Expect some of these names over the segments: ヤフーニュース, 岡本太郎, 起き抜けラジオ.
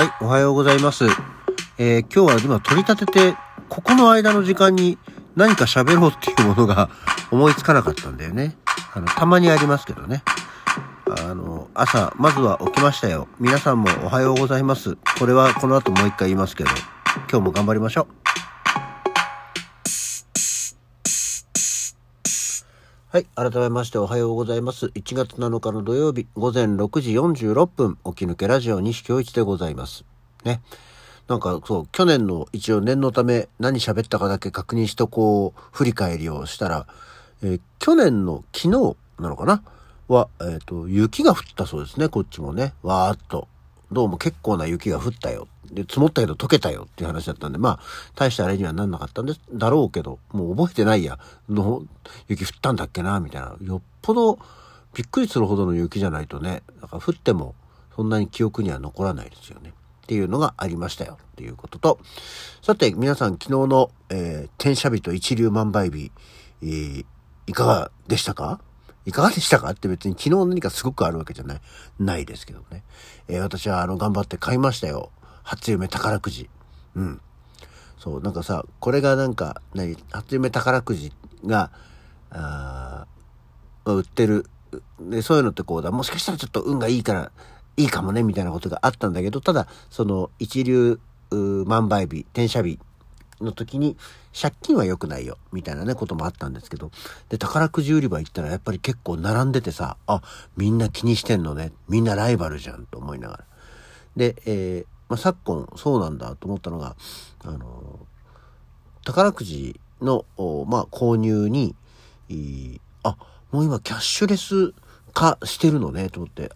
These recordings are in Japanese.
はい、おはようございます。今日は今取り立てて、ここの間の時間に何か喋ろうっていうものが思いつかなかったんだよね。たまにありますけどね。朝、まずは起きましたよ。皆さんもおはようございます。これはこの後もう一回言いますけど、今日も頑張りましょう。はい、改めましておはようございます。1月7日の土曜日午前6時46分起き抜けラジオ西京一でございますね。なんかそう、去年の一応念のため何喋ったかだけ確認しとこう振り返りをしたら、去年の昨日なのかなは、雪が降ったそうですね。こっちもね、わーっとどうも結構な雪が降ったよ。で、積もったけど溶けたよっていう話だったんで、まあ、大したあれにはなんなかったんですだろうけど、もう覚えてないや。雪降ったんだっけな、みたいな。よっぽどびっくりするほどの雪じゃないとね、だから降ってもそんなに記憶には残らないですよね。っていうのがありましたよ。っていうことと、さて皆さん昨日の、転写日と一粒万倍日、いかがでしたか？いかがでしたかって別に昨日何かすごくあるわけじゃないですけどね。私は頑張って買いましたよ。初夢宝くじ。うん。そう、なんかさ、これがなんか、初夢宝くじが、売ってる。で、そういうのってこうだ。もしかしたらちょっと運がいいから、いいかもね、みたいなことがあったんだけど、ただ、その、一粒万倍日、転写日の時に借金は良くないよみたいなねこともあったんですけど、で宝くじ売り場行ったらやっぱり結構並んでてさ、あ、みんな気にしてんのね、みんなライバルじゃんと思いながら、で、昨今そうなんだと思ったのが、宝くじの購入にもう今キャッシュレス化してるのねと思って、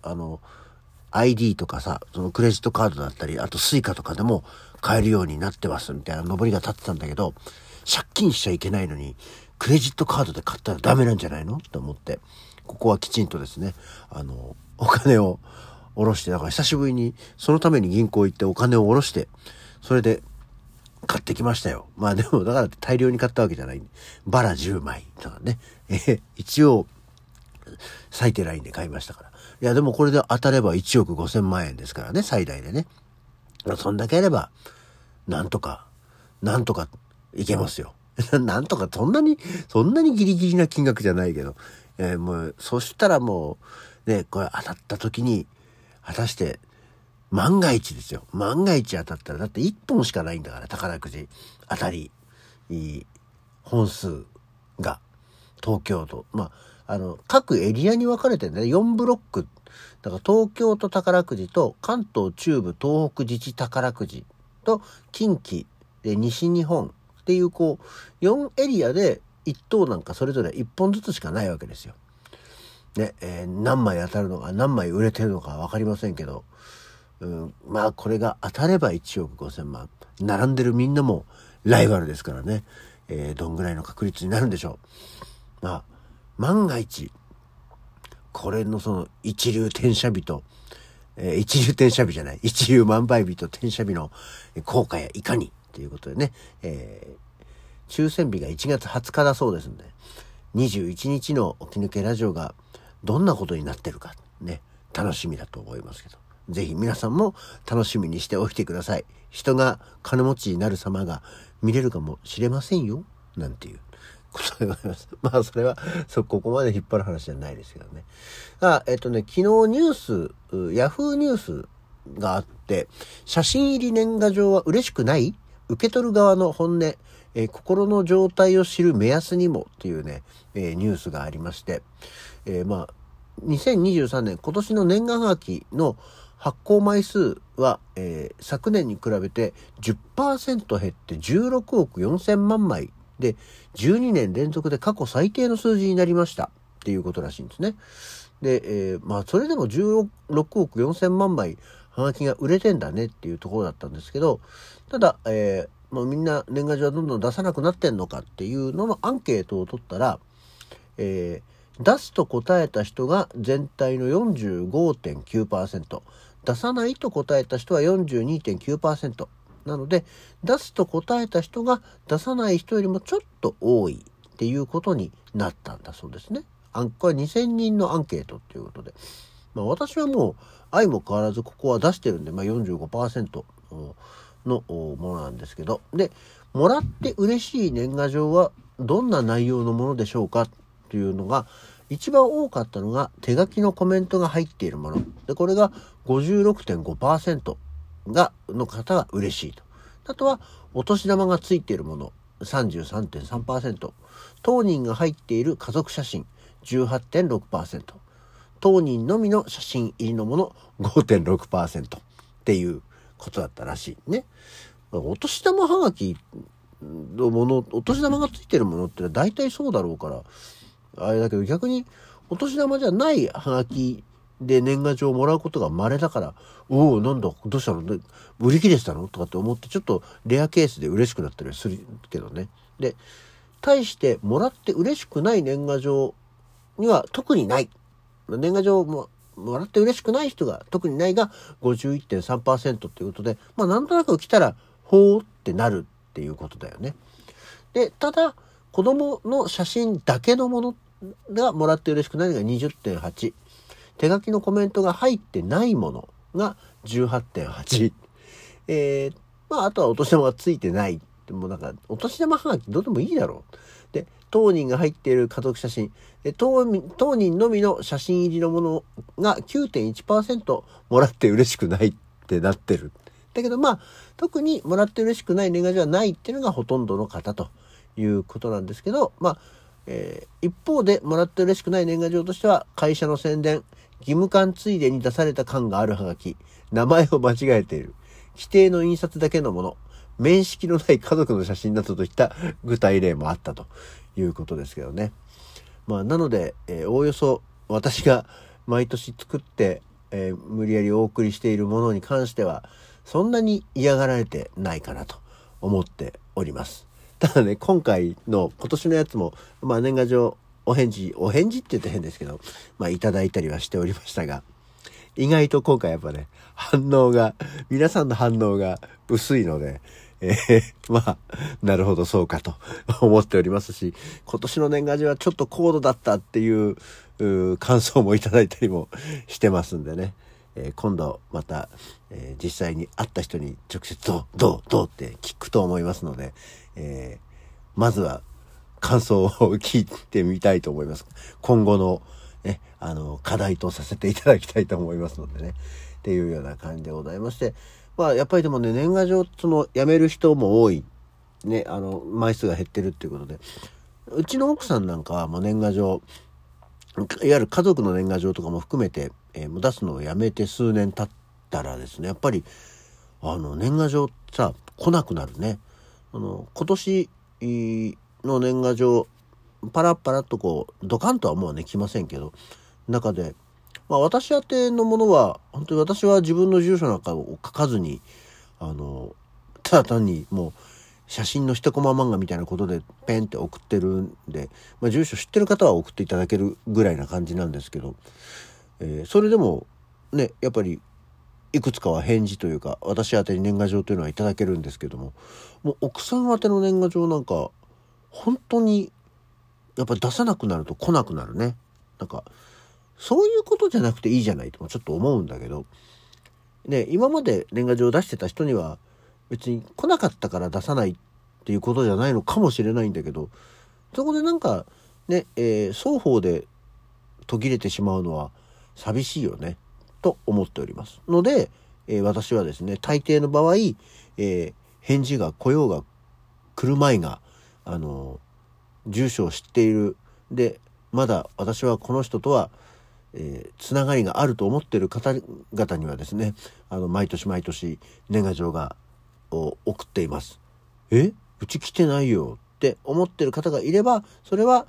ID とかさ、そのクレジットカードだったり、あとスイカとかでも買えるようになってますみたいな上りが立ってたんだけど、借金しちゃいけないのにクレジットカードで買ったらダメなんじゃないのと思って、ここはきちんとですね、お金を下ろして、だから久しぶりにそのために銀行行ってお金を下ろして、それで買ってきましたよ。まあでもだからって大量に買ったわけじゃない。バラ10枚とかね、一応最低ラインで買いましたから。いやでもこれで当たれば1億5000万円ですからね、最大でね。そんだけあればなんとかいけますよ。なんとかそんなにギリギリな金額じゃないけど、もうそしたらもうね、これ当たった時に果たして万が一ですよ。万が一当たったらだって1本しかないんだから、宝くじ当たり本数が東京都、まあ各エリアに分かれてね、4ブロック。だから東京都宝くじと関東中部東北自治宝くじと近畿で西日本っていうこう、4エリアで1等なんかそれぞれ1本ずつしかないわけですよ。ね、何枚当たるのか、何枚売れてるのか分かりませんけど、まあこれが当たれば1億5000万。並んでるみんなもライバルですからね。どんぐらいの確率になるんでしょう。まあ万が一、これのその一流転写日と、一流万倍日と転写日の効果やいかにということでね、抽選日が1月20日だそうですので、21日の起き抜けラジオがどんなことになってるか、ね、楽しみだと思いますけど、ぜひ皆さんも楽しみにしておいてください。人が金持ちになる様が見れるかもしれませんよ、なんていう。まあそれはここまで引っ張る話じゃないですけどね。昨日ヤフーニュースがあって、写真入り年賀状は嬉しくない？受け取る側の本音、心の状態を知る目安にもっていうね、ニュースがありまして、2023年今年の年賀はがきの発行枚数は、昨年に比べて 10% 減って16億4000万枚で、12年連続で過去最低の数字になりましたっていうことらしいんですね。で、それでも16億4000万枚はがきが売れてんだねっていうところだったんですけど、ただ、みんな年賀状はどんどん出さなくなってんのかっていうののアンケートを取ったら、出すと答えた人が全体の 45.9%、 出さないと答えた人は 42.9%なので、出すと答えた人が出さない人よりもちょっと多いっていうことになったんだそうですね。これは2000人のアンケートっていうことで。まあ、私はもう相も変わらずここは出してるんで、まあ、45% のものなんですけど、でもらって嬉しい年賀状はどんな内容のものでしょうかっていうのが一番多かったのが手書きのコメントが入っているもので、これが 56.5% の方が嬉しいと。あとはお年玉がついているもの 33.3%、 当人が入っている家族写真 18.6%、 当人のみの写真入りのもの 5.6% っていうことだったらしいね。お年玉はがきのもの、お年玉がついてるものってのは大体そうだろうからあれだけど、逆にお年玉じゃないはがきで年賀状をもらうことが稀だから、おおなんだどうしたの売り切れてたのとかって思って、ちょっとレアケースで嬉しくなったりするけどね。で対してもらって嬉しくない年賀状には特にない、年賀状ももらって嬉しくない人が特にないが 51.3% ということで、まあなんとなく来たらほーってなるっていうことだよね。でただ子供の写真だけのものがもらって嬉しくないのが 20.8、 手書きのコメントが入ってないものが 18.8、まああとはお年玉がついてない、もうなんかお年玉はがきどうでもいいだろう。で当人が入っている家族写真、当人のみの写真入りのものが 9.1% もらって嬉しくないってなってる。だけどまあ特にもらって嬉しくない年賀状はないっていうのがほとんどの方ということなんですけど、まあ、一方でもらって嬉しくない年賀状としては、会社の宣伝、義務感ついでに出された感があるはがき、名前を間違えている、規定の印刷だけのもの、面識のない家族の写真などといった具体例もあったということですけどね。まあなので、おおよそ私が毎年作って、無理やりお送りしているものに関してはそんなに嫌がられてないかなと思っております。ただね、今年のやつもまあ年賀状お返事って言って変ですけど、まあいただいたりはしておりましたが、意外と今回やっぱね、皆さんの反応が薄いので、まあなるほどそうかと思っておりますし、今年の年賀状はちょっと高度だったっていう感想もいただいたりもしてますんでね、今度また、実際に会った人に直接どうって聞くと思いますので、まずは感想を聞いてみたいと思います。今後のね、課題とさせていただきたいと思いますのでね、っていうような感じでございまして、まあやっぱりでもね、年賀状辞める人も多いね、枚数が減ってるっていうことで、うちの奥さんなんかはもう年賀状、いわゆる家族の年賀状とかも含めて、出すのをやめて数年経ったらですね、やっぱり年賀状さ来なくなるね。今年の年賀状パラッパラッとこうドカンとはもうね来ませんけど、中で、まあ、私宛てのものは本当に私は自分の住所なんかを書かずに、ただ単にもう写真の一コマ漫画みたいなことでペンって送ってるんで、まあ、住所知ってる方は送っていただけるぐらいな感じなんですけど、それでもねやっぱりいくつかは返事というか私宛てに年賀状というのはいただけるんですけども、もう奥さん宛ての年賀状なんか本当にやっぱり出さなくなると来なくなるね。なんかそういうことじゃなくていいじゃないともちょっと思うんだけどね、今まで年賀状を出してた人には別に来なかったから出さないっていうことじゃないのかもしれないんだけど、そこでなんかね、双方で途切れてしまうのは寂しいよねと思っておりますので、私はですね、大抵の場合、返事が来ようが来るまいが住所を知っている、でまだ私はこの人とは、つながりがあると思っている方々にはですね、毎年年賀状を送っています。うち来てないよって思ってる方がいれば、それは、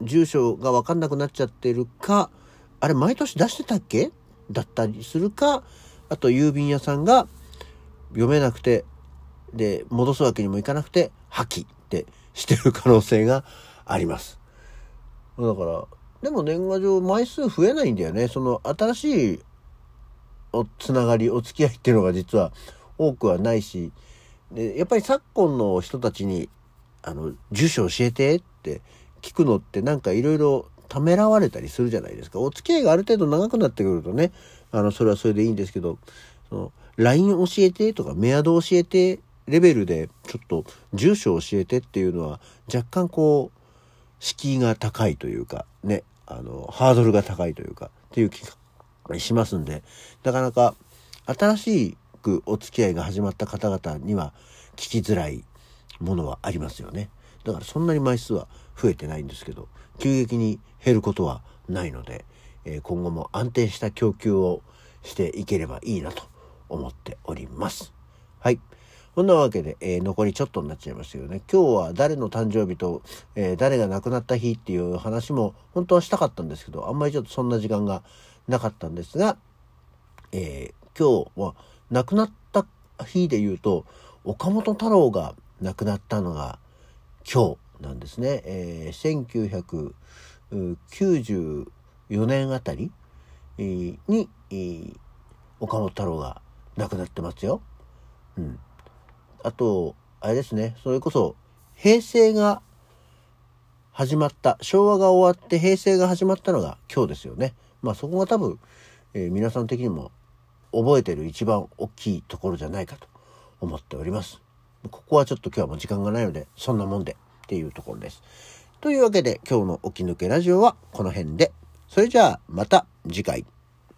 住所が分かんなくなっちゃってるか、あれ毎年出してたっけだったりするか、あと郵便屋さんが読めなくてで戻すわけにもいかなくて破棄ってしてる可能性があります。だからでも年賀状枚数増えないんだよね。その新しいつながり、お付き合いっていうのが実は多くはないし、でやっぱり昨今の人たちに住所教えてって聞くのってなんかいろいろためらわれたりするじゃないですか。お付き合いがある程度長くなってくるとね、それはそれでいいんですけど、その LINE 教えてとかメアド教えてレベルでちょっと住所教えてっていうのは若干こう敷居が高いというかね、ハードルが高いというかっていう気がしますんで、なかなか新しくお付き合いが始まった方々には聞きづらいものはありますよね。だからそんなに枚数は増えてないんですけど、急激に減ることはないので、今後も安定した供給をしていければいいなと思っております。はい。そんなわけで、残りちょっとになっちゃいましたけどね、今日は誰の誕生日と、誰が亡くなった日っていう話も本当はしたかったんですけど、あんまりちょっとそんな時間がなかったんですが、今日は亡くなった日で言うと岡本太郎が亡くなったのが今日なんですね。1994年あたりに、岡本太郎が亡くなってますよ。うん。あとあれですね、それこそ平成が始まった、昭和が終わって平成が始まったのが今日ですよね。まあそこが多分、皆さん的にも覚えてる一番大きいところじゃないかと思っております。ここはちょっと今日はもう時間がないのでそんなもんでっていうところです。というわけで今日の起き抜けラジオはこの辺で、それじゃあまた次回。